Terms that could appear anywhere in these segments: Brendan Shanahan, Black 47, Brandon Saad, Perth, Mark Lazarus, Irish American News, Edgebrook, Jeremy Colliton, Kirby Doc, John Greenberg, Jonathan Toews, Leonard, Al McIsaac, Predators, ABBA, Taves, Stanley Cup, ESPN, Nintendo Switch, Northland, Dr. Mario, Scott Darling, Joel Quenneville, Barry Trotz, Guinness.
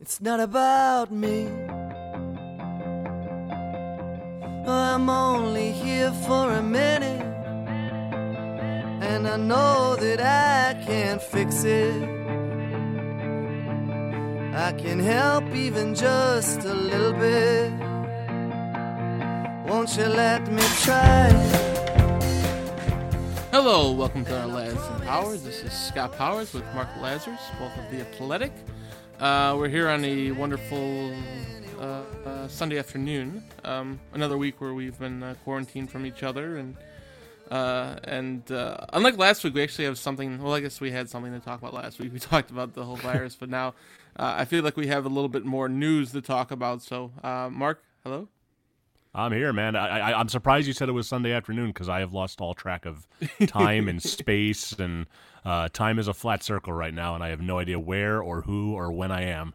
It's not about me. I'm only here for a minute, and I know that I can't fix it. I can help even just a little bit. Won't you let me try? Hello, welcome to our Lads and Powers. This is Scott Powers with Mark Lazarus, both of The Athletic. We're here on a wonderful Sunday afternoon. Another week where we've been quarantined from each other, and unlike last week, we actually have something. Well, I guess we had something to talk about last week. We talked about the whole virus, but now I feel like we have a little bit more news to talk about. So, Mark, hello. I'm here, man. I'm surprised you said it was Sunday afternoon because I have lost all track of time and space, and time is a flat circle right now, and I have no idea where or who or when I am.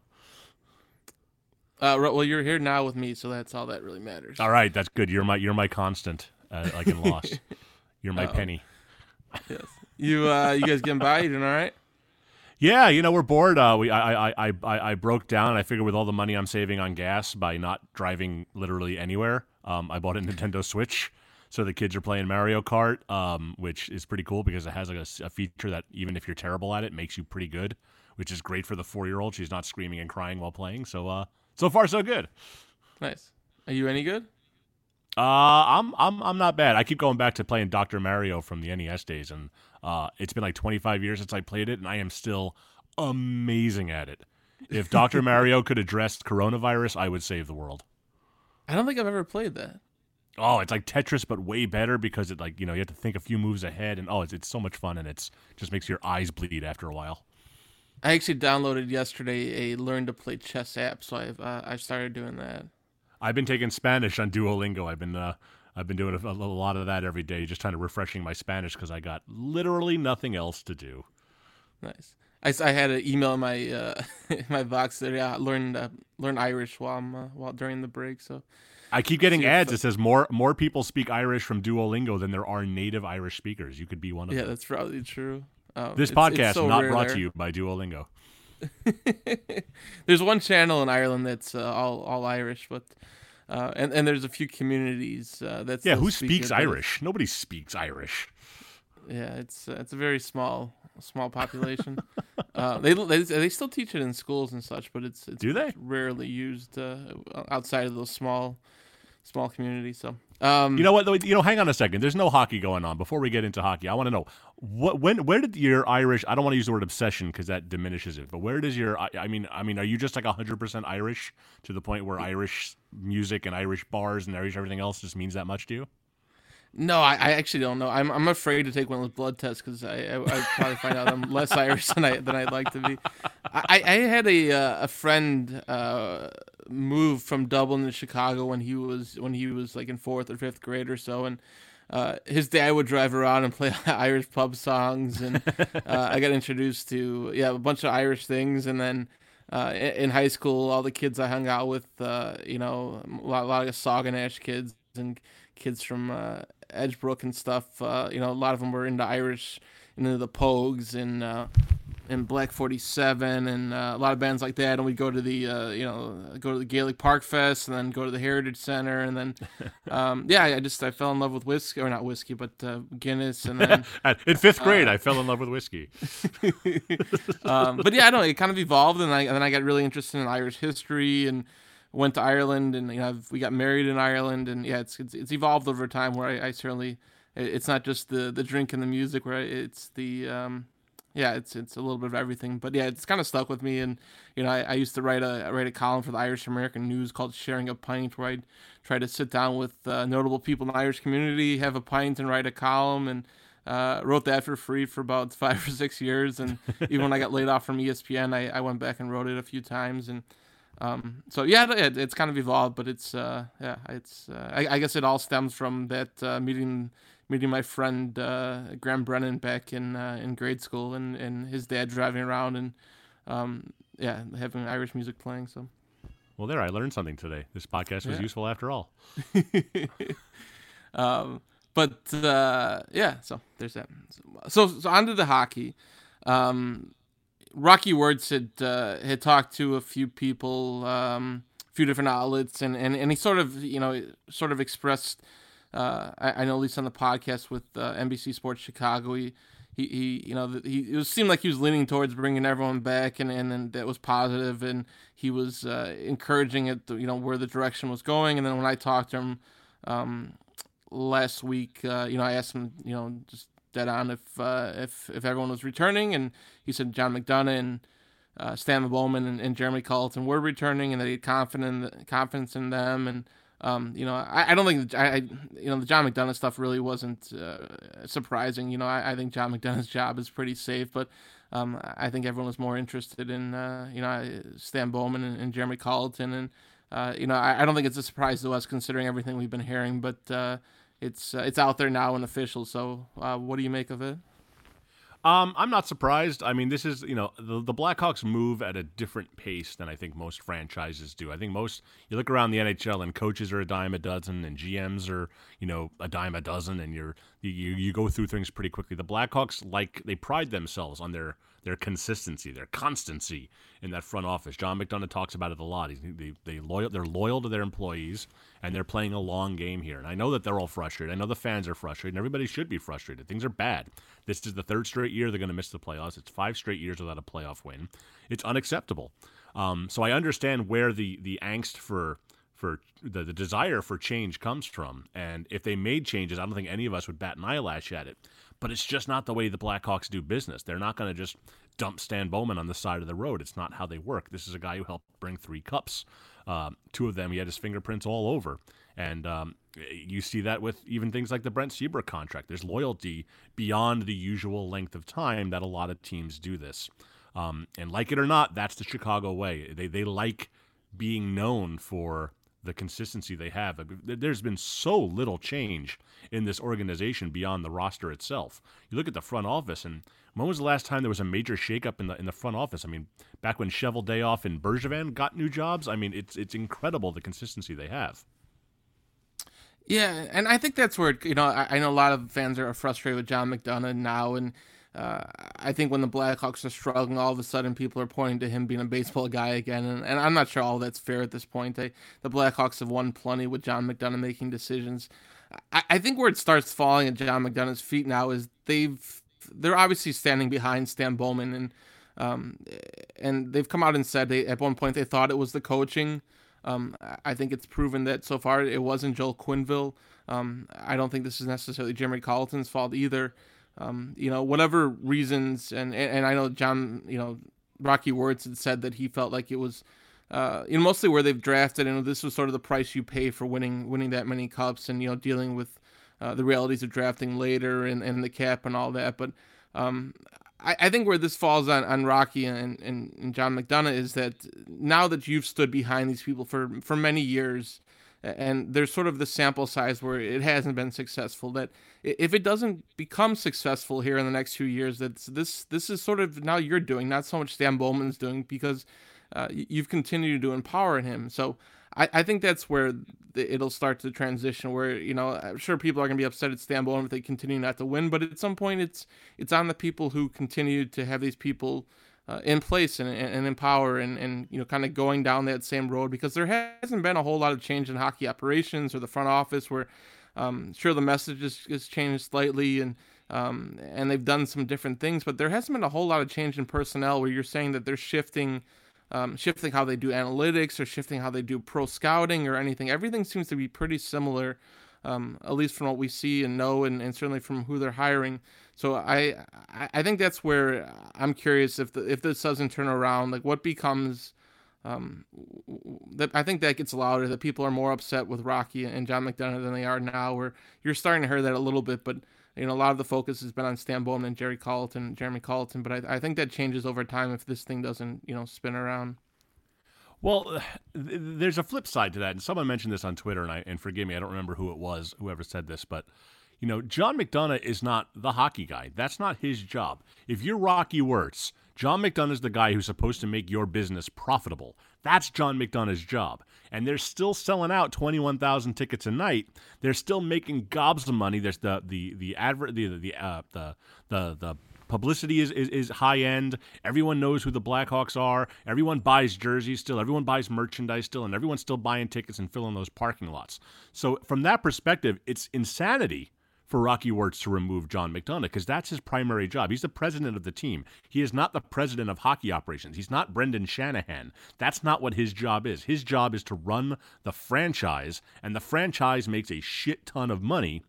Well, you're here now with me, so that's all that really matters. All right, that's good. You're my constant, like in Lost. You're my penny. Yes. You guys getting by? You doing all right? Yeah, you know, we're bored. I broke down, and I figured with all the money I'm saving on gas by not driving literally anywhere, I bought a Nintendo Switch, so the kids are playing Mario Kart, which is pretty cool because it has like a feature that even if you're terrible at it, makes you pretty good, which is great for the 4-year-old. She's not screaming and crying while playing, so far so good. Nice. Are you any good? I'm not bad. I keep going back to playing Dr. Mario from the NES days, and it's been like 25 years since I played it, and I am still amazing at it. If Dr. Mario could address coronavirus, I would save the world. I don't think I've ever played that. Oh, it's like Tetris, but way better because it, like, you know, you have to think a few moves ahead, and it's so much fun, and it's just makes your eyes bleed after a while. I actually downloaded yesterday a learn to play chess app, so I started doing that. I've been taking Spanish on Duolingo. I've been doing a lot of that every day, just kind of refreshing my Spanish because I got literally nothing else to do. Nice. I had an email in my my box that I learn Irish while during the break. So I keep getting ads. It says more people speak Irish from Duolingo than there are native Irish speakers. You could be one of them. Yeah, that's probably true. This podcast so not brought to you by Duolingo. There's one channel in Ireland that's all Irish, but and there's a few communities that's who speaks Irish? Nobody speaks Irish. Yeah, it's a very small population. They still teach it in schools and such, but it's do they? Rarely used outside of those small communities. So you know what? Though, hang on a second. There's no hockey going on. Before we get into hockey, I want to know where did your Irish? I don't want to use the word obsession because that diminishes it. But where does your? I mean, are you just like 100% Irish to the point where Irish music and Irish bars and Irish everything else just means that much to you? No, I actually don't know. I'm afraid to take one of those blood tests because I probably find out I'm less Irish than I'd like to be. I had a friend move from Dublin to Chicago when he was like in fourth or fifth grade or so, and his dad would drive around and play Irish pub songs, and I got introduced to a bunch of Irish things, and then. In high school, all the kids I hung out with, a lot of Sauganash kids and kids from Edgebrook and stuff. A lot of them were into Irish, into the Pogues, and and Black 47 and a lot of bands like that, and we'd go to the go to the Gaelic Park Fest and then go to the Heritage Center, and then I fell in love with whiskey, or not whiskey, but Guinness, and then in fifth grade I fell in love with whiskey. But yeah, I don't know, it kind of evolved, and then I got really interested in Irish history and went to Ireland, and we got married in Ireland, and yeah, it's evolved over time where I certainly. It's not just the drink and the music, where it's the it's a little bit of everything. But yeah, it's kind of stuck with me. And I used to write a column for the Irish American News called "Sharing a Pint," where I'd try to sit down with notable people in the Irish community, have a pint, and write a column. And wrote that for free for about 5 or 6 years. And even when I got laid off from ESPN, I went back and wrote it a few times. And so yeah, it's kind of evolved, but I guess it all stems from that meeting my friend Graham Brennan back in grade school, and his dad driving around, and having Irish music playing. So, well, there, I learned something today. This podcast was useful after all. So there's that. So on to the hockey. Rocky Wirtz had talked to a few people, a few different outlets, and he sort of expressed. I know, at least on the podcast with NBC Sports Chicago, it seemed like he was leaning towards bringing everyone back, and that was positive, and he was encouraging it, where the direction was going. And then when I talked to him last week, I asked him, just dead on if everyone was returning, and he said John McDonough and Stan Bowman and Jeremy Colliton were returning, and that he had confidence in them, and. I don't think the John McDonough stuff really wasn't surprising. I think John McDonough's job is pretty safe, but I think everyone was more interested in Stan Bowman and Jeremy Colliton, and I don't think it's a surprise to us considering everything we've been hearing, but it's out there now and official. So what do you make of it? I'm not surprised. I mean, this is, the Blackhawks move at a different pace than I think most franchises do. I think you look around the NHL and coaches are a dime a dozen and GMs are, a dime a dozen, and you go through things pretty quickly. The Blackhawks, they pride themselves on their consistency, their constancy in that front office. John McDonough talks about it a lot. They're loyal to their employees, and they're playing a long game here. And I know that they're all frustrated. I know the fans are frustrated, and everybody should be frustrated. Things are bad. This is the third straight year they're going to miss the playoffs. It's 5 straight years without a playoff win. It's unacceptable. So I understand where the angst for the desire for change comes from. And if they made changes, I don't think any of us would bat an eyelash at it. But it's just not the way the Blackhawks do business. They're not going to just dump Stan Bowman on the side of the road. It's not how they work. This is a guy who helped bring 3 cups. 2 of them, he had his fingerprints all over. And you see that with even things like the Brent Seabrook contract. There's loyalty beyond the usual length of time that a lot of teams do this. And like it or not, that's the Chicago way. They like being known for the consistency they have. There's been so little change in this organization beyond the roster itself. You look at the front office, and when was the last time there was a major shakeup in the front office? I mean, back when Cheveldayoff and Bergevin got new jobs. I mean, it's incredible the consistency they have. Yeah, and I think that's where I know a lot of fans are frustrated with John McDonough now, and I think when the Blackhawks are struggling, all of a sudden people are pointing to him being a baseball guy again, and I'm not sure all that's fair at this point. The Blackhawks have won plenty with John McDonough making decisions. I think where it starts falling at John McDonough's feet now is they're obviously standing behind Stan Bowman, and they've come out and said at one point they thought it was the coaching. I think it's proven that so far it wasn't Joel Quenneville. I don't think this is necessarily Jeremy Colliton's fault either. Whatever reasons, and I know John, Rocky Wirtz had said that he felt like it was, mostly where they've drafted, and this was sort of the price you pay for winning that many cups, and dealing with the realities of drafting later and the cap and all that. But I think where this falls on Rocky and John McDonough is that now that you've stood behind these people for many years, and there's sort of the sample size where it hasn't been successful, that if it doesn't become successful here in the next few years, that's this is sort of now you're doing, not so much Stan Bowman's doing, because you've continued to empower him. So I think that's where it'll start to transition, where I'm sure people are going to be upset at Stan Bowman if they continue not to win, but at some point it's on the people who continue to have these people in place and in power and you know, kind of going down that same road, because there hasn't been a whole lot of change in hockey operations or the front office, where sure, the message has changed slightly and they've done some different things, but there hasn't been a whole lot of change in personnel where you're saying that they're shifting how they do analytics or shifting how they do pro scouting or anything. Everything seems to be pretty similar, at least from what we see and know, and certainly from who they're hiring. So I think that's where I'm curious if this doesn't turn around, like what becomes. I think that gets louder, that people are more upset with Rocky and John McDonough than they are now, where you're starting to hear that a little bit, but you know, a lot of the focus has been on Stan Bowman and Jeremy Colliton, but I think that changes over time if this thing doesn't, you know, spin around. Well, there's a flip side to that, and someone mentioned this on Twitter, and forgive me, I don't remember who it was, whoever said this, but you know, John McDonough is not the hockey guy. That's not his job. If you're Rocky Wirtz, John McDonough is the guy who's supposed to make your business profitable. That's John McDonough's job. And they're still selling out 21,000 tickets a night. They're still making gobs of money. There's the publicity is high end. Everyone knows who the Blackhawks are. Everyone buys jerseys still. Everyone buys merchandise still, and everyone's still buying tickets and filling those parking lots. So from that perspective, it's insanity for Rocky Wirtz to remove John McDonough, because that's his primary job. He's the president of the team. He is not the president of hockey operations. He's not Brendan Shanahan. That's not what his job is. His job is to run the franchise, and the franchise makes a shit ton of money,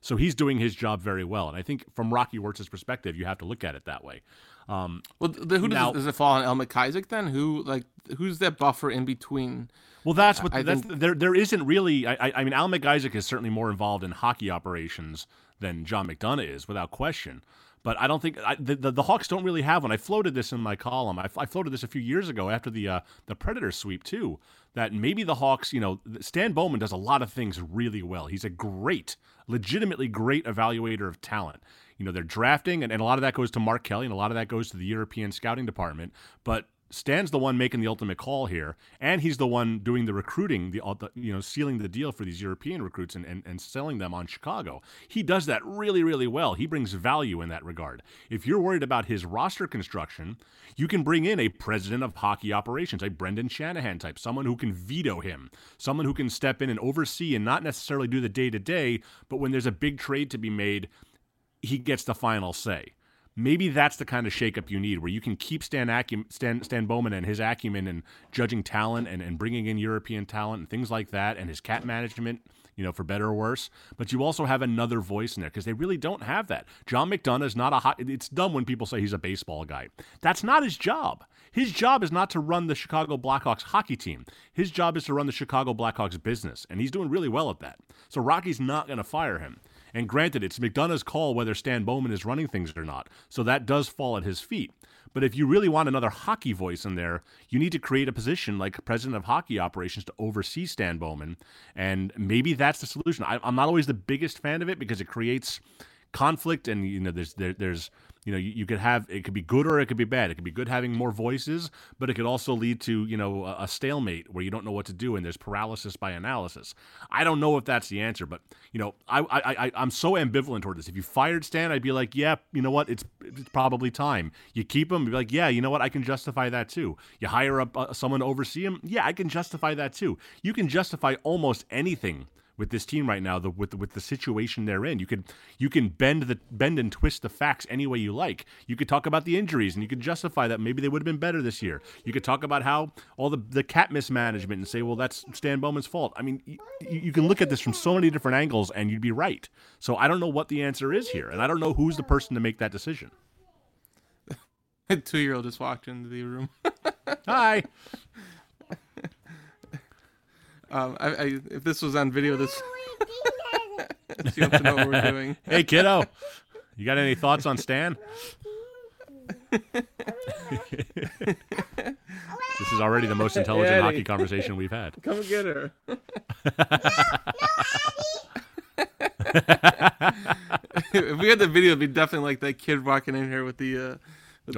so he's doing his job very well. And I think from Rocky Wirtz's perspective, you have to look at it that way. Does it fall on Al McIsaac then? Who's that buffer in between? Well, there isn't really. I mean, Al McIsaac is certainly more involved in hockey operations than John McDonough is, without question. But I don't think the Hawks don't really have one. I floated this in my column. I floated this a few years ago after the Predators sweep too. That maybe the Hawks, you know, Stan Bowman does a lot of things really well. He's a legitimately great evaluator of talent. You know, they're drafting, and a lot of that goes to Mark Kelly, and a lot of that goes to the European scouting department. But Stan's the one making the ultimate call here, and he's the one doing the recruiting, sealing the deal for these European recruits and selling them on Chicago. He does that really, really well. He brings value in that regard. If you're worried about his roster construction, you can bring in a president of hockey operations, a Brendan Shanahan type, someone who can veto him, someone who can step in and oversee and not necessarily do the day-to-day, but when there's a big trade to be made, he gets the final say. Maybe that's the kind of shakeup you need, where you can keep Stan Bowman and his acumen and judging talent and bringing in European talent and things like that, and his cap management, you know, for better or worse. But you also have another voice in there, because they really don't have that. John McDonough is not it's dumb when people say he's a baseball guy. That's not his job. His job is not to run the Chicago Blackhawks hockey team. His job is to run the Chicago Blackhawks business, and he's doing really well at that. So Rocky's not going to fire him. And granted, it's McDonough's call whether Stan Bowman is running things or not, so that does fall at his feet. But if you really want another hockey voice in there, you need to create a position like president of hockey operations to oversee Stan Bowman, and maybe that's the solution. I'm not always the biggest fan of it, because it creates conflict, and you know, there's you know, you could have, it could be good or it could be bad. It could be good having more voices, but it could also lead to, you know, a stalemate where you don't know what to do and there's paralysis by analysis. I don't know if that's the answer, but you know, I'm so ambivalent toward this. If you fired Stan, I'd be like, yeah, you know what, it's probably time. You keep him, you'd be like, yeah, you know what, I can justify that too. You hire up someone to oversee him, yeah, I can justify that too. You can justify almost anything with this team right now, with the situation they're in. You can bend and twist the facts any way you like. You could talk about the injuries, and you could justify that maybe they would have been better this year. You could talk about how all the cap mismanagement and say, well, that's Stan Bowman's fault. I mean, you can look at this from so many different angles, and you'd be right. So I don't know what the answer is here, and I don't know who's the person to make that decision. A 2-year-old just walked into the room. Hi. If this was on video, this you have to know what we're doing. Hey, kiddo, you got any thoughts on Stan? This is already the most intelligent hockey conversation we've had. Come get her. If we had the video, it'd be definitely like that kid walking in here with the. That's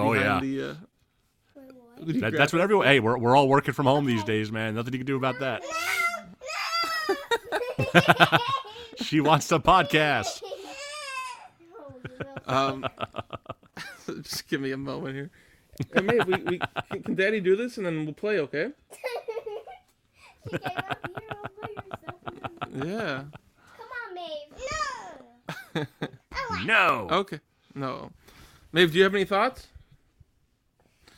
what everyone. Hey, we're all working from home these days, man. Nothing you can do about that. No. She wants to podcast. Just give me a moment here. Hey, Maeve, can Daddy do this, and then we'll play, okay? She gave up. You don't play yourself. Yeah. Come on, Maeve. No. No. Okay. No. Maeve, do you have any thoughts?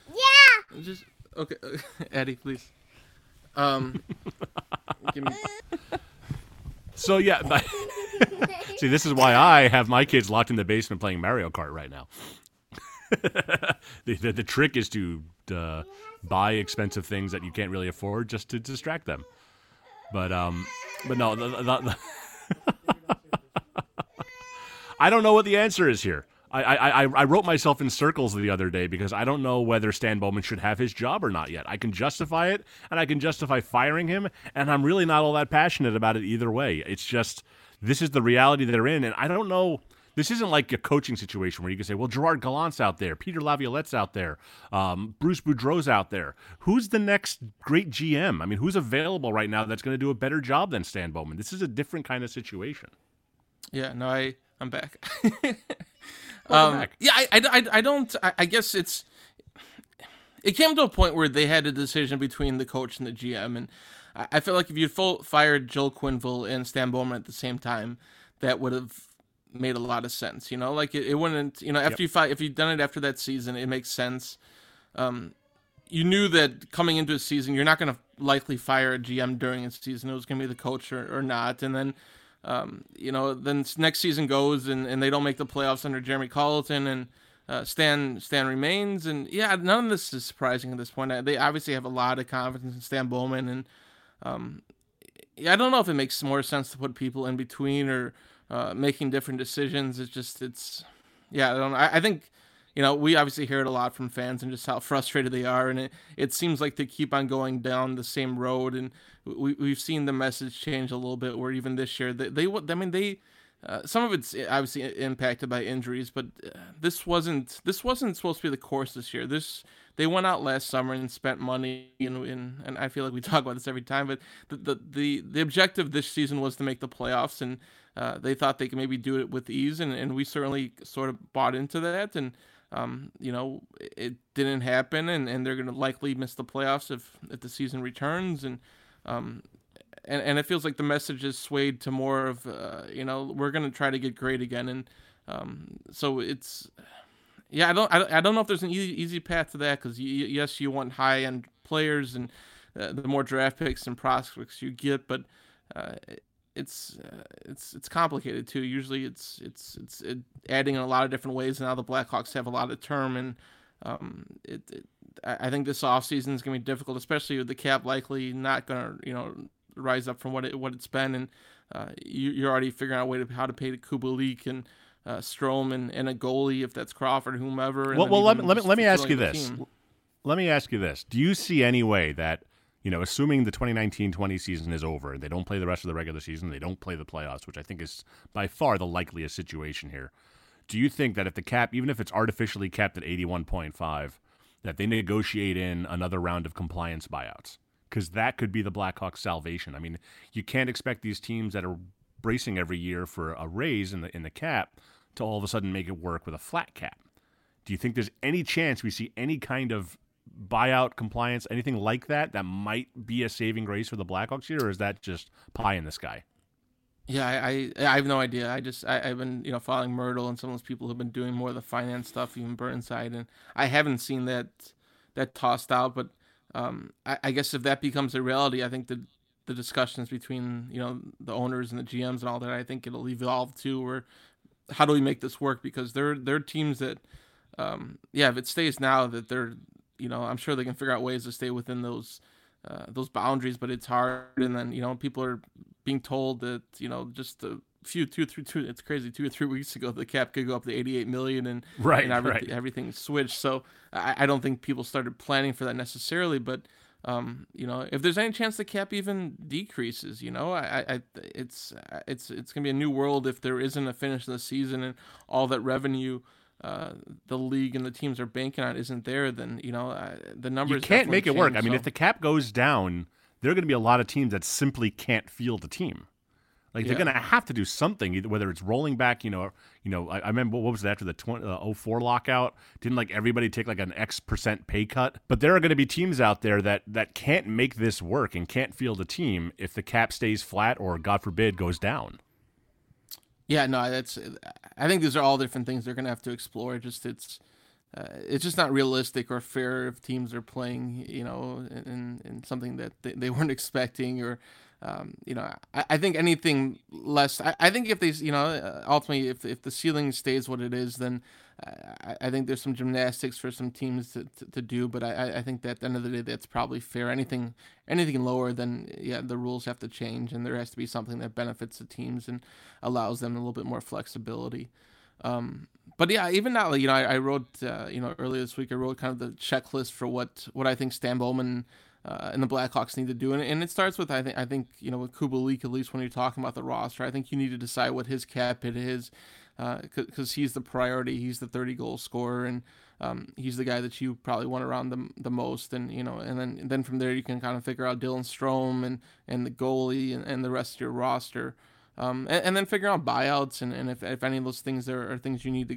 Yeah. Just okay. Addie, please. Give me. So yeah. See, this is why I have my kids locked in the basement playing Mario Kart right now. The trick is to buy expensive things that you can't really afford just to distract them. But no, I don't know what the answer is here. I wrote myself in circles the other day because I don't know whether Stan Bowman should have his job or not yet. I can justify it, and I can justify firing him, and I'm really not all that passionate about it either way. It's just this is the reality they're in, and I don't know. This isn't like a coaching situation where you can say, well, Gerard Gallant's out there, Peter Laviolette's out there, Bruce Boudreau's out there. Who's the next great GM? I mean, who's available right now that's going to do a better job than Stan Bowman? This is a different kind of situation. Yeah, no, I'm back. Yeah, I don't. I guess it's. It came to a point where they had a decision between the coach and the GM, and I feel like if you fired Joel Quenneville and Stan Bowman at the same time, that would have made a lot of sense. You know, like it wouldn't. You know, after if you'd done it after that season, it makes sense. You knew that coming into a season, you're not going to likely fire a GM during a season. It was going to be the coach or not, and then. You know, then next season goes and they don't make the playoffs under Jeremy Colliton and Stan remains. And, yeah, none of this is surprising at this point. They obviously have a lot of confidence in Stan Bowman. And I don't know if it makes more sense to put people in between or making different decisions. It's just I don't know. I think, you know, we obviously hear it a lot from fans and just how frustrated they are. And it seems like they keep on going down the same road. And we've seen the message change a little bit where even this year, some of it's obviously impacted by injuries, but this wasn't supposed to be the course this year. They went out last summer and spent money, and I feel like we talk about this every time, but the objective this season was to make the playoffs, and they thought they could maybe do it with ease, and we certainly sort of bought into that, and you know, it didn't happen, and they're going to likely miss the playoffs if the season returns, and it feels like the message is swayed to more of, you know, we're going to try to get great again. And so it's, yeah, I don't know if there's an easy path to that because, yes, you want high-end players and the more draft picks and prospects you get, but it's complicated too. Usually it's adding in a lot of different ways, and now the Blackhawks have a lot of term, and I think this offseason is going to be difficult, especially with the cap likely not going to, you know, rise up from what it's been, and you're already figuring out how to pay to Kubalík and Strome and a goalie if that's Crawford, whomever. And well, let me ask you this. Let me ask you this: do you see any way that, you know, assuming the 2019-20 season is over, they don't play the rest of the regular season, they don't play the playoffs, which I think is by far the likeliest situation here? Do you think that if the cap, even if it's artificially capped at 81.5, that they negotiate in another round of compliance buyouts? Because that could be the Blackhawks' salvation. I mean, you can't expect these teams that are bracing every year for a raise in the cap to all of a sudden make it work with a flat cap. Do you think there's any chance we see any kind of buyout compliance, anything like that might be a saving grace for the Blackhawks here, or is that just pie in the sky? Yeah, I have no idea. I've been, you know, following Myrtle and some of those people who've been doing more of the finance stuff, even Burnside, and I haven't seen that tossed out, but. I guess if that becomes a reality, I think the discussions between, you know, the owners and the GMs and all that, I think it'll evolve too. Or how do we make this work? Because they're teams that, if it stays now that they're, you know, I'm sure they can figure out ways to stay within those boundaries, but it's hard. And then, you know, people are being told that, you know, just the few it's crazy 2 or 3 weeks ago the cap could go up to 88 million and everything switched, so I don't think people started planning for that necessarily, but you know, if there's any chance the cap even decreases, you know, it's gonna be a new world if there isn't a finish of the season and all that revenue the league and the teams are banking on isn't there, then, you know, the numbers, you can't make it change, work. I mean, if the cap goes down, there are going to be a lot of teams that simply can't field a team. Like they're going to have to do something, whether it's rolling back, I remember what was it after the 2004 lockout? Didn't like everybody take like an X% pay cut? But there are going to be teams out there that can't make this work and can't field a team if the cap stays flat or, God forbid, goes down. Yeah, no, I think these are all different things they're going to have to explore. It's just not realistic or fair if teams are playing, in something that they weren't expecting or. I think anything less. I think if they, ultimately, if the ceiling stays what it is, then I think there's some gymnastics for some teams to do. But I think that at the end of the day, that's probably fair. Anything lower, then the rules have to change, and there has to be something that benefits the teams and allows them a little bit more flexibility. But yeah, even now, I wrote, earlier this week, I wrote kind of the checklist for what I think Stan Bowman. And the Blackhawks need to do, and it starts with I think with Kubalík, at least when you're talking about the roster, I think you need to decide what his cap hit is, because he's the priority. He's the 30-goal scorer, and he's the guy that you probably want around the most. And and then from there you can kind of figure out Dylan Strome and the goalie and the rest of your roster, and then figure out buyouts and if any of those things there are things you need to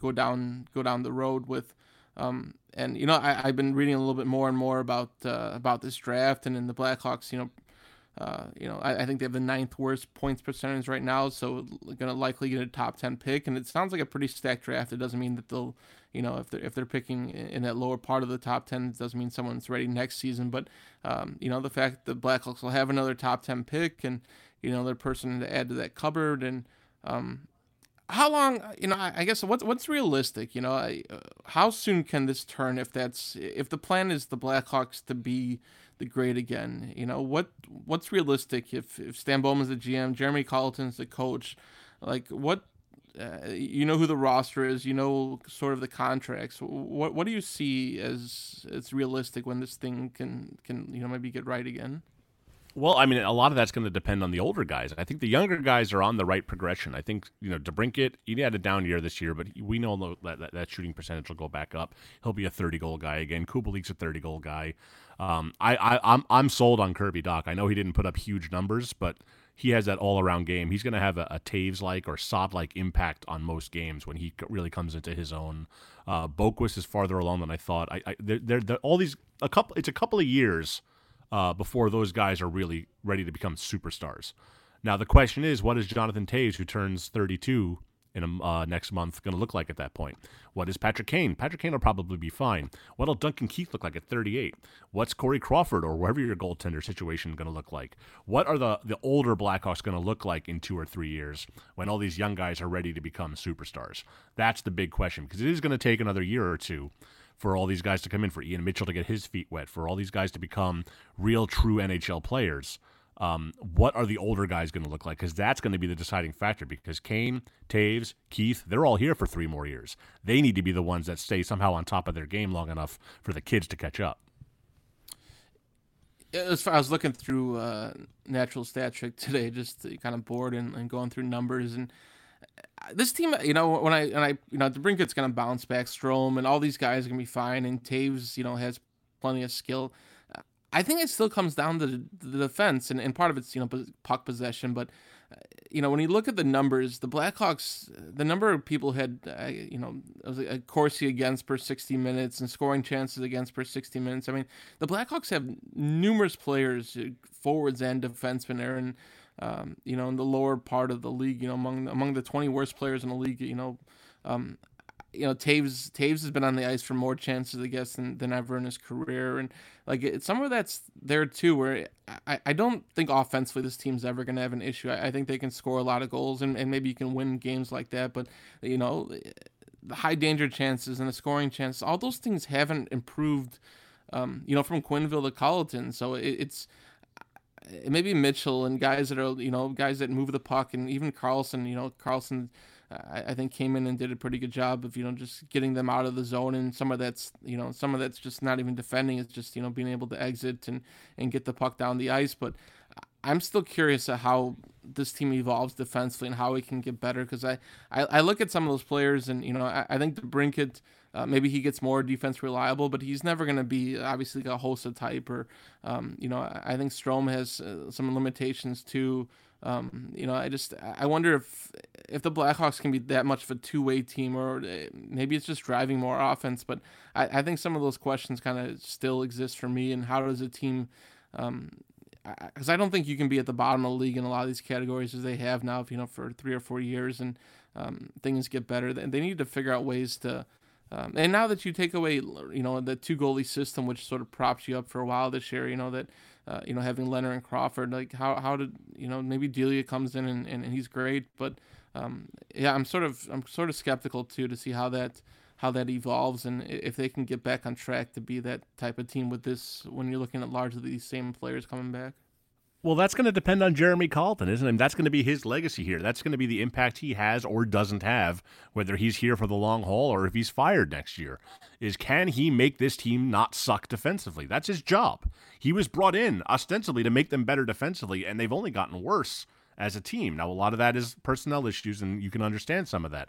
go down the road with. I've been reading a little bit more and more about this draft, and in the Blackhawks, I think they have the 9th worst points percentage right now, so going to likely get a top 10 pick, and it sounds like a pretty stacked draft. It doesn't mean that they'll, if they're picking in that lower part of the top 10, it doesn't mean someone's ready next season. But the fact that the Blackhawks will have another top 10 pick, and their person to add to that cupboard, and how long? I guess what's realistic? How soon can this turn? If the plan is the Blackhawks to be the great again, what's realistic? If Stan Bowman's the GM, Jeremy Colliton's the coach, like what? Who the roster is. Sort of the contracts. What do you see as it's realistic when this thing can maybe get right again? Well, I mean, a lot of that's going to depend on the older guys. I think the younger guys are on the right progression. I think, DeBrincat, he had a down year this year, but we know that shooting percentage will go back up. He'll be a 30-goal guy again. Kubalík's a 30-goal guy. I'm sold on Kirby Doc. I know he didn't put up huge numbers, but he has that all-around game. He's going to have a Taves-like or Saad-like impact on most games when he really comes into his own. Boquist is farther along than I thought. It's a couple of years before those guys are really ready to become superstars. Now, the question is, what is Jonathan Toews, who turns 32 in next month, going to look like at that point? What is Patrick Kane? Patrick Kane will probably be fine. What will Duncan Keith look like at 38? What's Corey Crawford or wherever your goaltender situation going to look like? What are the older Blackhawks going to look like in 2 or 3 years when all these young guys are ready to become superstars? That's the big question, because it is going to take another year or two for all these guys to come in, for Ian Mitchell to get his feet wet, for all these guys to become real, true NHL players. What are the older guys going to look like? Because that's going to be the deciding factor, because Kane, Taves, Keith, they're all here for 3 more years. They need to be the ones that stay somehow on top of their game long enough for the kids to catch up. I was looking through Natural Stat Trick today, just kind of bored and going through numbers, and this team, when DeBrincat's going to bounce back, Strome and all these guys are going to be fine, and Taves, has plenty of skill. I think it still comes down to the defense, and part of it's, puck possession, but, when you look at the numbers, the Blackhawks, the number of people had, it was a Corsi against per 60 minutes and scoring chances against per 60 minutes. I mean, the Blackhawks have numerous players, forwards and defensemen, Aaron, in the lower part of the league, among the 20 worst players in the league, Taves has been on the ice for more chances, I guess, than ever in his career, and some of that's there too. Where I don't think offensively this team's ever going to have an issue. I think they can score a lot of goals, and maybe you can win games like that. But the high danger chances and the scoring chances, all those things haven't improved, from Quenneville to Colliton. So it's. Maybe Mitchell and guys that are, guys that move the puck, and even Carlson, Carlson, I think came in and did a pretty good job of, just getting them out of the zone. And some of that's just not even defending. It's just, being able to exit and get the puck down the ice. But I'm still curious at how this team evolves defensively and how it can get better. Cause I look at some of those players and, I think DeBrincat, maybe he gets more defense reliable, but he's never going to be obviously like a Hossa type. Or, I think Strome has some limitations too. I wonder if the Blackhawks can be that much of a two-way team, or maybe it's just driving more offense. But I think some of those questions kind of still exist for me. And how does a team, because I don't think you can be at the bottom of the league in a lot of these categories as they have now, for 3 or 4 years, and things get better. They need to figure out ways to. And now that you take away, the two goalie system, which sort of props you up for a while this year, having Leonard and Crawford, like how did, maybe Delia comes in and he's great, but I'm sort of skeptical too, to see how that evolves and if they can get back on track to be that type of team with this, when you're looking at largely these same players coming back. Well, that's going to depend on Jeremy Colliton, isn't it? And that's going to be his legacy here. That's going to be the impact he has or doesn't have, whether he's here for the long haul or if he's fired next year, is can he make this team not suck defensively? That's his job. He was brought in ostensibly to make them better defensively, and they've only gotten worse as a team. Now, a lot of that is personnel issues, and you can understand some of that.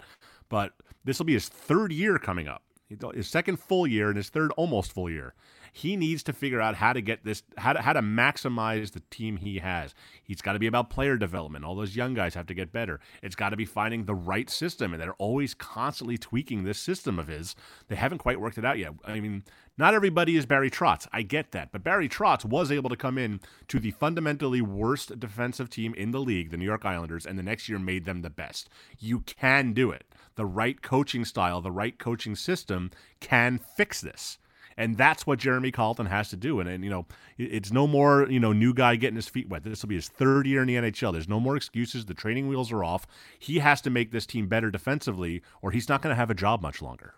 But this will be his third year coming up, his second full year and his third almost full year. He needs to figure out how to get this, how to maximize the team he has. It's got to be about player development. All those young guys have to get better. It's got to be finding the right system, and they're always constantly tweaking this system of his. They haven't quite worked it out yet. I mean, not everybody is Barry Trotz. I get that. But Barry Trotz was able to come in to the fundamentally worst defensive team in the league, the New York Islanders, and the next year made them the best. You can do it. The right coaching style, the right coaching system can fix this. And that's what Jeremy Colliton has to do. And it's no more, new guy getting his feet wet. This will be his third year in the NHL. There's no more excuses. The training wheels are off. He has to make this team better defensively, or he's not going to have a job much longer.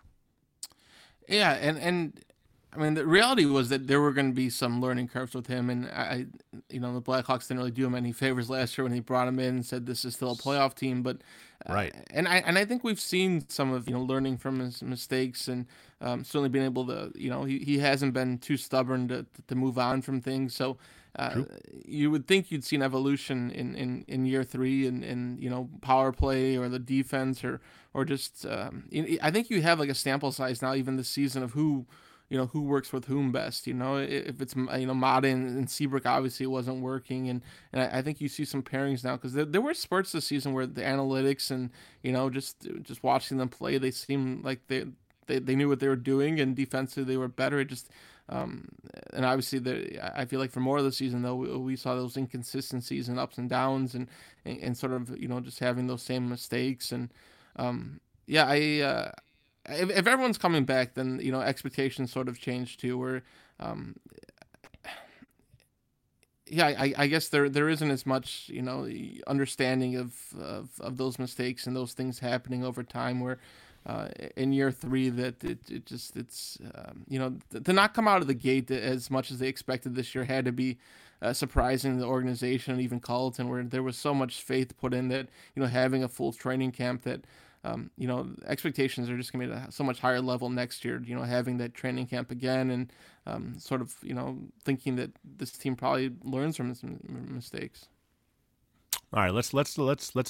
Yeah, and I mean, the reality was that there were going to be some learning curves with him. And the Blackhawks didn't really do him any favors last year when he brought him in and said this is still a playoff team, but. Right, and I think we've seen some of learning from his mistakes, and certainly being able to he hasn't been too stubborn to move on from things. So you would think you'd see an evolution in year three, and power play or the defense or just I think you have like a sample size now even this season of who. Who works with whom best, if it's, Mata and Seabrook obviously wasn't working. And I think you see some pairings now, because there were spurts this season where the analytics and, just watching them play, they seemed like they knew what they were doing, and defensively they were better. It just, and obviously I feel like for more of the season though, we saw those inconsistencies and ups and downs and sort of, just having those same mistakes. And if everyone's coming back, then expectations sort of change too. Where, I guess there isn't as much understanding of those mistakes and those things happening over time. Where in year three, that to not come out of the gate as much as they expected this year had to be surprising the organization and even Colliton, where there was so much faith put in that having a full training camp that. Expectations are just going to be at a so much higher level next year, having that training camp again and thinking that this team probably learns from its mistakes. All right, let's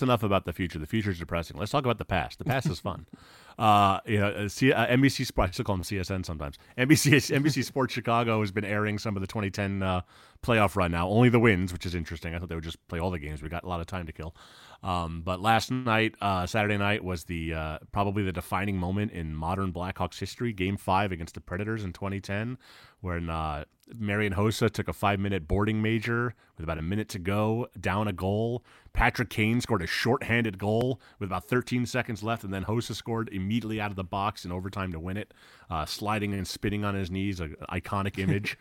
enough about the future. The future is depressing. Let's talk about the past. The past is fun. NBC Sports, I still call them CSN sometimes. NBC Sports Chicago has been airing some of the 2010 playoff run now. Only the wins, which is interesting. I thought they would just play all the games. We got a lot of time to kill. But last night, Saturday night, was the probably the defining moment in modern Blackhawks history. Game 5 against the Predators in 2010, when Marian Hossa took a 5-minute boarding major with about a minute to go, down a goal. Patrick Kane scored a shorthanded goal with about 13 seconds left, and then Hossa scored immediately out of the box in overtime to win it, sliding and spinning on his knees, an iconic image.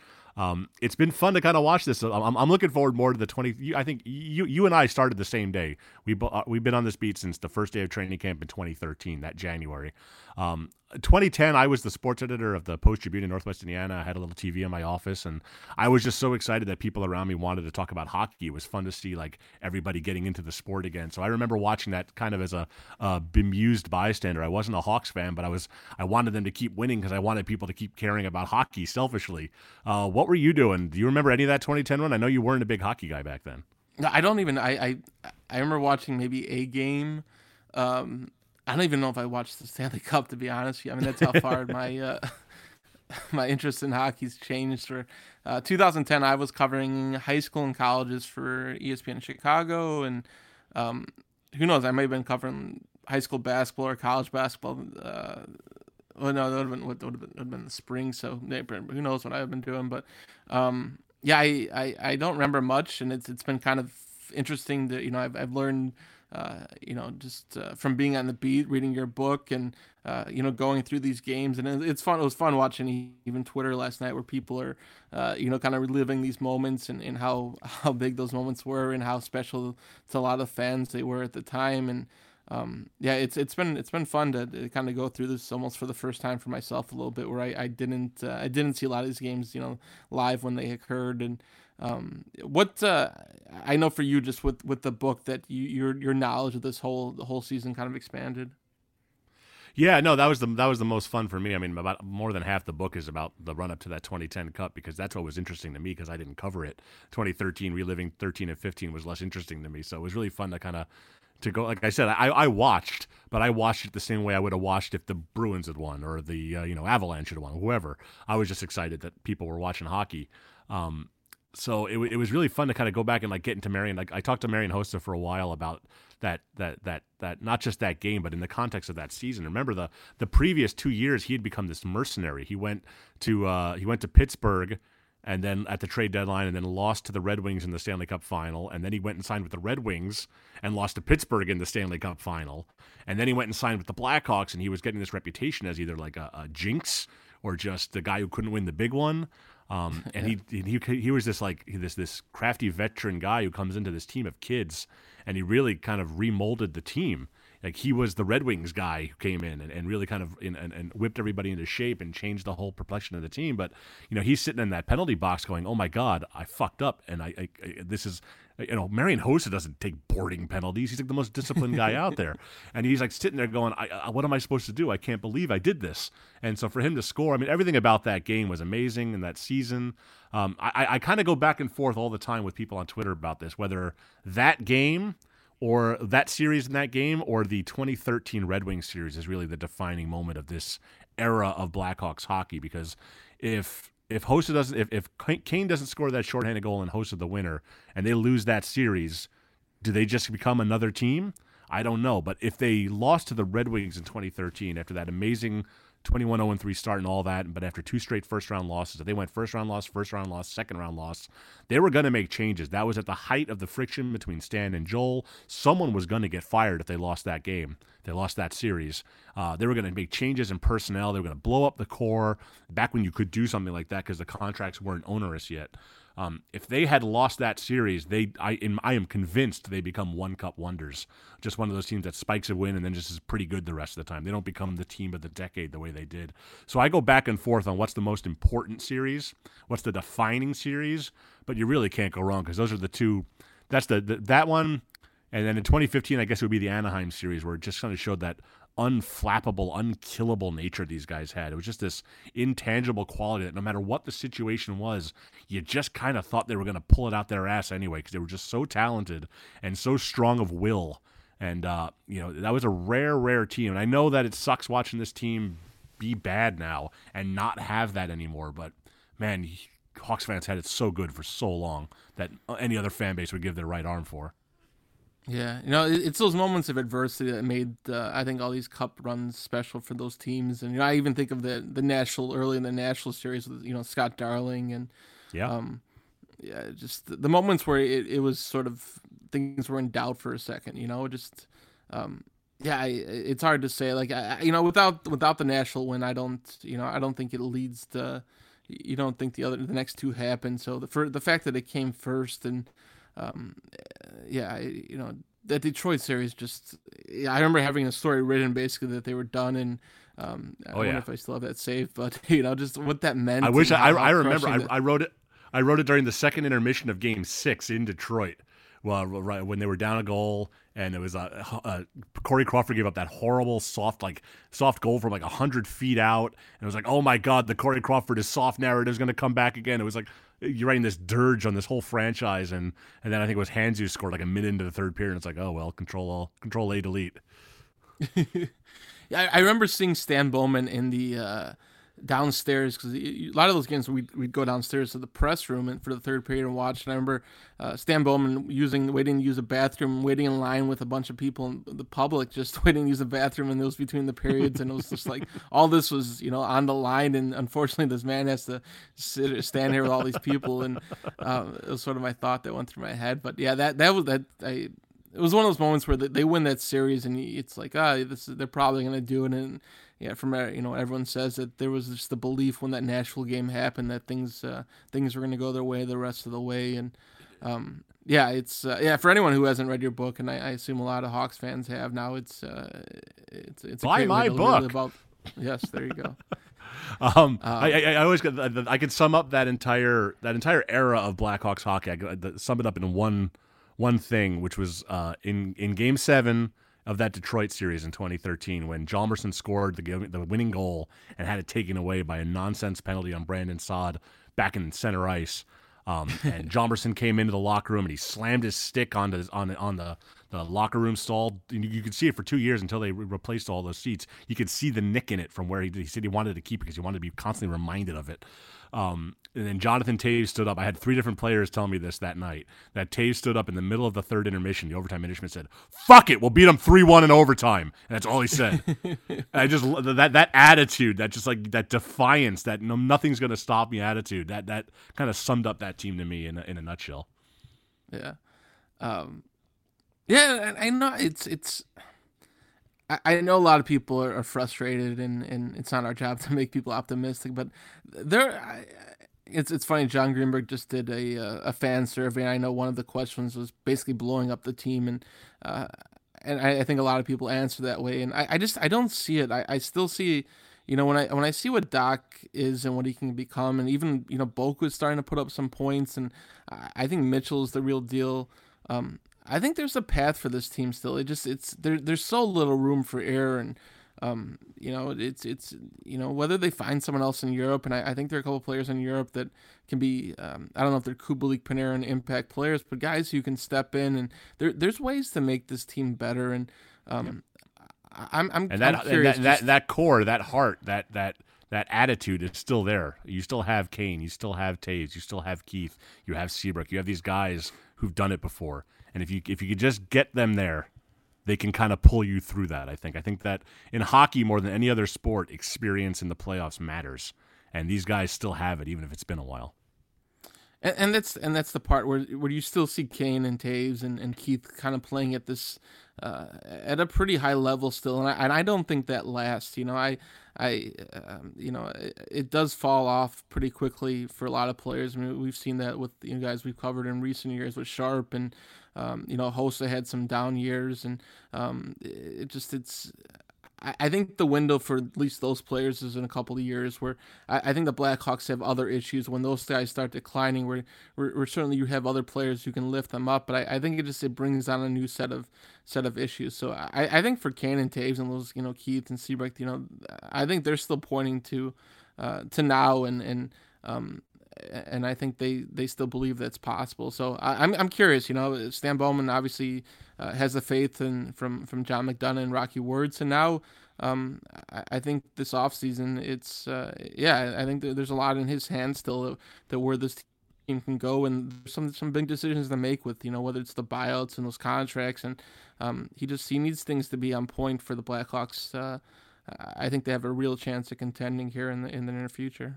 It's been fun to kind of watch this. I'm looking forward more to the 20. I think you and I started the same day. We've been on this beat since the first day of training camp in 2013, that January. 2010, I was the sports editor of the Post-Tribune in Northwest Indiana. I had a little TV in my office, and I was just so excited that people around me wanted to talk about hockey. It was fun to see like everybody getting into the sport again. So I remember watching that kind of as a bemused bystander. I wasn't a Hawks fan, but I wanted them to keep winning because I wanted people to keep caring about hockey selfishly. What were you doing? Do you remember any of that 2010 one? I know you weren't a big hockey guy back then. No, I don't even. I remember watching maybe a game. I don't even know if I watched the Stanley Cup, to be honest. I mean, that's how far my my interest in hockey's changed. For 2010, I was covering high school and colleges for ESPN Chicago, and who knows, I may have been covering high school basketball or college basketball. Well, no, that would have been the spring, so who knows what I've been doing. But yeah, I don't remember much, and it's been kind of interesting that, you know, I've learned, you know, just from being on the beat, reading your book, and you know, going through these games. And it's fun. It was fun watching even Twitter last night, where people are, you know, kind of reliving these moments and how big those moments were and how special to a lot of fans they were at the time. And yeah, it's been fun to kind of go through this almost for the first time for myself a little bit, where I didn't see a lot of these games, you know, live when they occurred. And what I know for you, just with the book, that your knowledge of the whole season kind of expanded. Yeah, no, that was the most fun for me. I mean, about more than half the book is about the run up to that 2010 Cup, because that's what was interesting to me, because I didn't cover it. 2013, reliving 13 and 15 was less interesting to me, so it was really fun to kind of to go. Like I said, I watched, but I watched it the same way I would have watched if the Bruins had won, or the you know, Avalanche had won, whoever. I was just excited that people were watching hockey. So it was really fun to kind of go back and like get into Marian. Like I talked to Marian Hossa for a while about that not just that game, but in the context of that season. Remember the previous 2 years he had become this mercenary. He went to Pittsburgh, and then at the trade deadline, and then lost to the Red Wings in the Stanley Cup final. And then he went and signed with the Red Wings and lost to Pittsburgh in the Stanley Cup final. And then he went and signed with the Blackhawks, and he was getting this reputation as either like a jinx or just the guy who couldn't win the big one. And yeah. He was this like this crafty veteran guy who comes into this team of kids, and he really kind of remolded the team. Like he was the Red Wings guy who came in and really kind of and whipped everybody into shape and changed the whole complexion of the team. But you know, he's sitting in that penalty box going, "Oh my God, I fucked up." And I this is, you know, Marian Hossa doesn't take boarding penalties. He's like the most disciplined guy out there, and he's like sitting there going, I "What am I supposed to do? I can't believe I did this." And so for him to score, I mean, everything about that game was amazing, and that season. I kind of go back and forth all the time with people on Twitter about this, whether that game, or that series in that game, or the 2013 Red Wings series is really the defining moment of this era of Blackhawks hockey. Because if Hossa doesn't, if Kane doesn't score that shorthanded goal and Hossa the winner, and they lose that series, do they just become another team? I don't know. But if they lost to the Red Wings in 2013 after that amazing 21-0-3 start and all that, but after two straight first-round losses, if they went first-round loss, second-round loss, they were going to make changes. That was at the height of the friction between Stan and Joel. Someone was going to get fired if they lost that game. They lost that series. They were going to make changes in personnel. They were going to blow up the core, back when you could do something like that because the contracts weren't onerous yet. If they had lost that series, I am convinced they become one-cup wonders. Just one of those teams that spikes a win and then just is pretty good the rest of the time. They don't become the team of the decade the way they did. So I go back and forth on what's the most important series, what's the defining series, but you really can't go wrong because those are the two. That's that one. And then in 2015, I guess it would be the Anaheim series, where it just kind of showed that unflappable, unkillable nature these guys had. It was just this intangible quality that no matter what the situation was, you just kind of thought they were going to pull it out their ass anyway, because they were just so talented and so strong of will. And, you know, that was a rare, rare team. And I know that it sucks watching this team be bad now and not have that anymore. But, man, Hawks fans had it so good for so long that any other fan base would give their right arm for. Yeah, you know, it's those moments of adversity that made, I think, all these cup runs special for those teams. And, you know, I even think of the national, early in the national series with, you know, Scott Darling and, yeah, just the moments where it was sort of things were in doubt for a second, you know, just, yeah, it's hard to say. Like, you know, without the national win, I don't think it leads to, you don't think the next two happen. So the fact that it came first and, yeah, you know, that Detroit series just, I remember having a story written basically that they were done, and I don't know if I still have that saved, but you know, just what that meant. I wish I remember I wrote it during the second intermission of Game 6 in Detroit, well, right when they were down a goal, and it was Corey Crawford gave up that horrible soft goal from like 100 feet out, and it was like, oh my God, the Corey Crawford is soft narrative is going to come back again. It was like, you're writing this dirge on this whole franchise, and then I think it was Hands who scored like a minute into the third period, and it's like, oh, well, Control-A, delete. I remember seeing Stan Bowman in the downstairs, because a lot of those games we'd go downstairs to the press room and for the third period and watch. And I remember Stan Bowman waiting to use a bathroom, waiting in line with a bunch of people and the public just waiting to use the bathroom, and it was between the periods, and it was just like all this was, you know, on the line, and unfortunately this man has to stand here with all these people, and it was sort of my thought that went through my head. But yeah, it was one of those moments where they win that series, and it's like, they're probably going to do it. And yeah, from everyone says that there was just the belief when that Nashville game happened that things were going to go their way the rest of the way. And for anyone who hasn't read your book, and I assume a lot of Hawks fans have now, it's buy my book. Yes, there you go. I always get, I could sum up that entire era of Blackhawks hockey. I could sum it up in one thing, which was in Game 7 of that Detroit series in 2013, when Jomerson scored the winning goal and had it taken away by a nonsense penalty on Brandon Saad back in center ice. And Jomerson came into the locker room and he slammed his stick on the locker room stall. You could see it for 2 years until they replaced all those seats. You could see the nick in it from where he said he wanted to keep it because he wanted to be constantly reminded of it. And then Jonathan Toews stood up. I had 3 different players tell me this that night, that Toews stood up in the middle of the third intermission, the overtime intermission, said, "Fuck it, we'll beat them 3-1 in overtime." And that's all he said. I just that attitude, that just like that defiance, that nothing's going to stop me attitude, that kind of summed up that team to me in a nutshell. Yeah. Yeah, I know it's. I know a lot of people are frustrated, and it's not our job to make people optimistic, but it's funny. John Greenberg just did a fan survey, and I know one of the questions was basically blowing up the team, and I think a lot of people answer that way, and I don't see it. I still see, when I see what Doc is and what he can become, and even Boakwood's starting to put up some points, and I think Mitchell's the real deal. I think there's a path for this team still. There's so little room for error, and whether they find someone else in Europe, and I think there are a couple of players in Europe that can be I don't know if they're Kubalík, Panarin, impact players, but guys who can step in, and there's ways to make this team better. And I'm curious. And that core, that heart, that attitude is still there. You still have Kane, you still have Toews, you still have Keith, you have Seabrook, you have these guys who've done it before. And if you could just get them there, they can kind of pull you through that, I think. I think that in hockey, more than any other sport, experience in the playoffs matters. And these guys still have it, even if it's been a while. And that's the part where you still see Kane and Toews and Keith kind of playing at this at a pretty high level still. And I don't think that lasts. It does fall off pretty quickly for a lot of players. I mean, we've seen that with guys we've covered in recent years with Sharp, and Hossa had some down years, and I think the window for at least those players is in a couple of years, where I think the Blackhawks have other issues when those guys start declining, where certainly you have other players who can lift them up, but I think it brings on a new set of issues. So I think for Kane and Toews and those, Keith and Seabrook, I think they're still pointing to now, and I think they still believe that's possible. So I'm curious, Stan Bowman obviously has the faith from John McDonough and Rocky Wirtz, and now I think this offseason I think there's a lot in his hands still that where this team can go, and some big decisions to make with, whether it's the buyouts and those contracts, and he needs things to be on point for the Blackhawks. I think they have a real chance of contending here in the near future.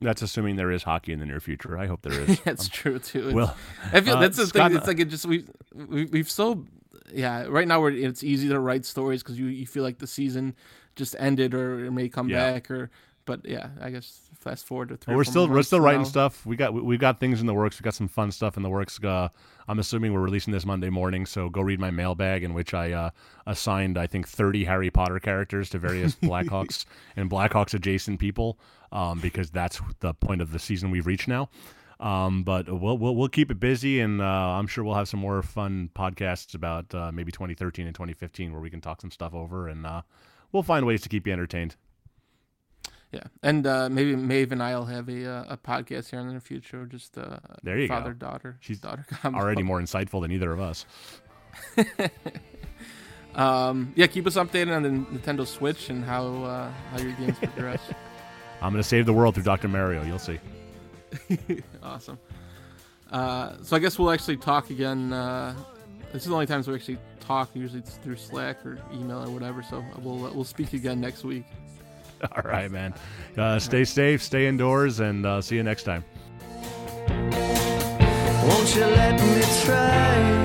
That's assuming there is hockey in the near future. I hope there is. That's true too. Well, I feel that's the Scott, thing. It's like right now it's easy to write stories because you feel like the season just ended, or it may come back, but I guess fast forward to 3 or 4 we're still writing now. Stuff. We've got things in the works. We've got some fun stuff in the works. I'm assuming we're releasing this Monday morning, so go read my mailbag, in which I assigned, I think, 30 Harry Potter characters to various Blackhawks and Blackhawks-adjacent people, because that's the point of the season we've reached now. But we'll keep it busy, and I'm sure we'll have some more fun podcasts about maybe 2013 and 2015 where we can talk some stuff over, and we'll find ways to keep you entertained. Yeah, and maybe Maeve and I'll have a podcast here in the future, just father-daughter. She's daughter combo. Already more insightful than either of us. Keep us updated on the Nintendo Switch and how your games progress. I'm going to save the world through Dr. Mario. You'll see. Awesome. So I guess we'll actually talk again. This is the only times we actually talk. Usually it's through Slack or email or whatever. So we'll speak again next week. All right, man. Stay safe, stay indoors, and see you next time. Won't you let me try?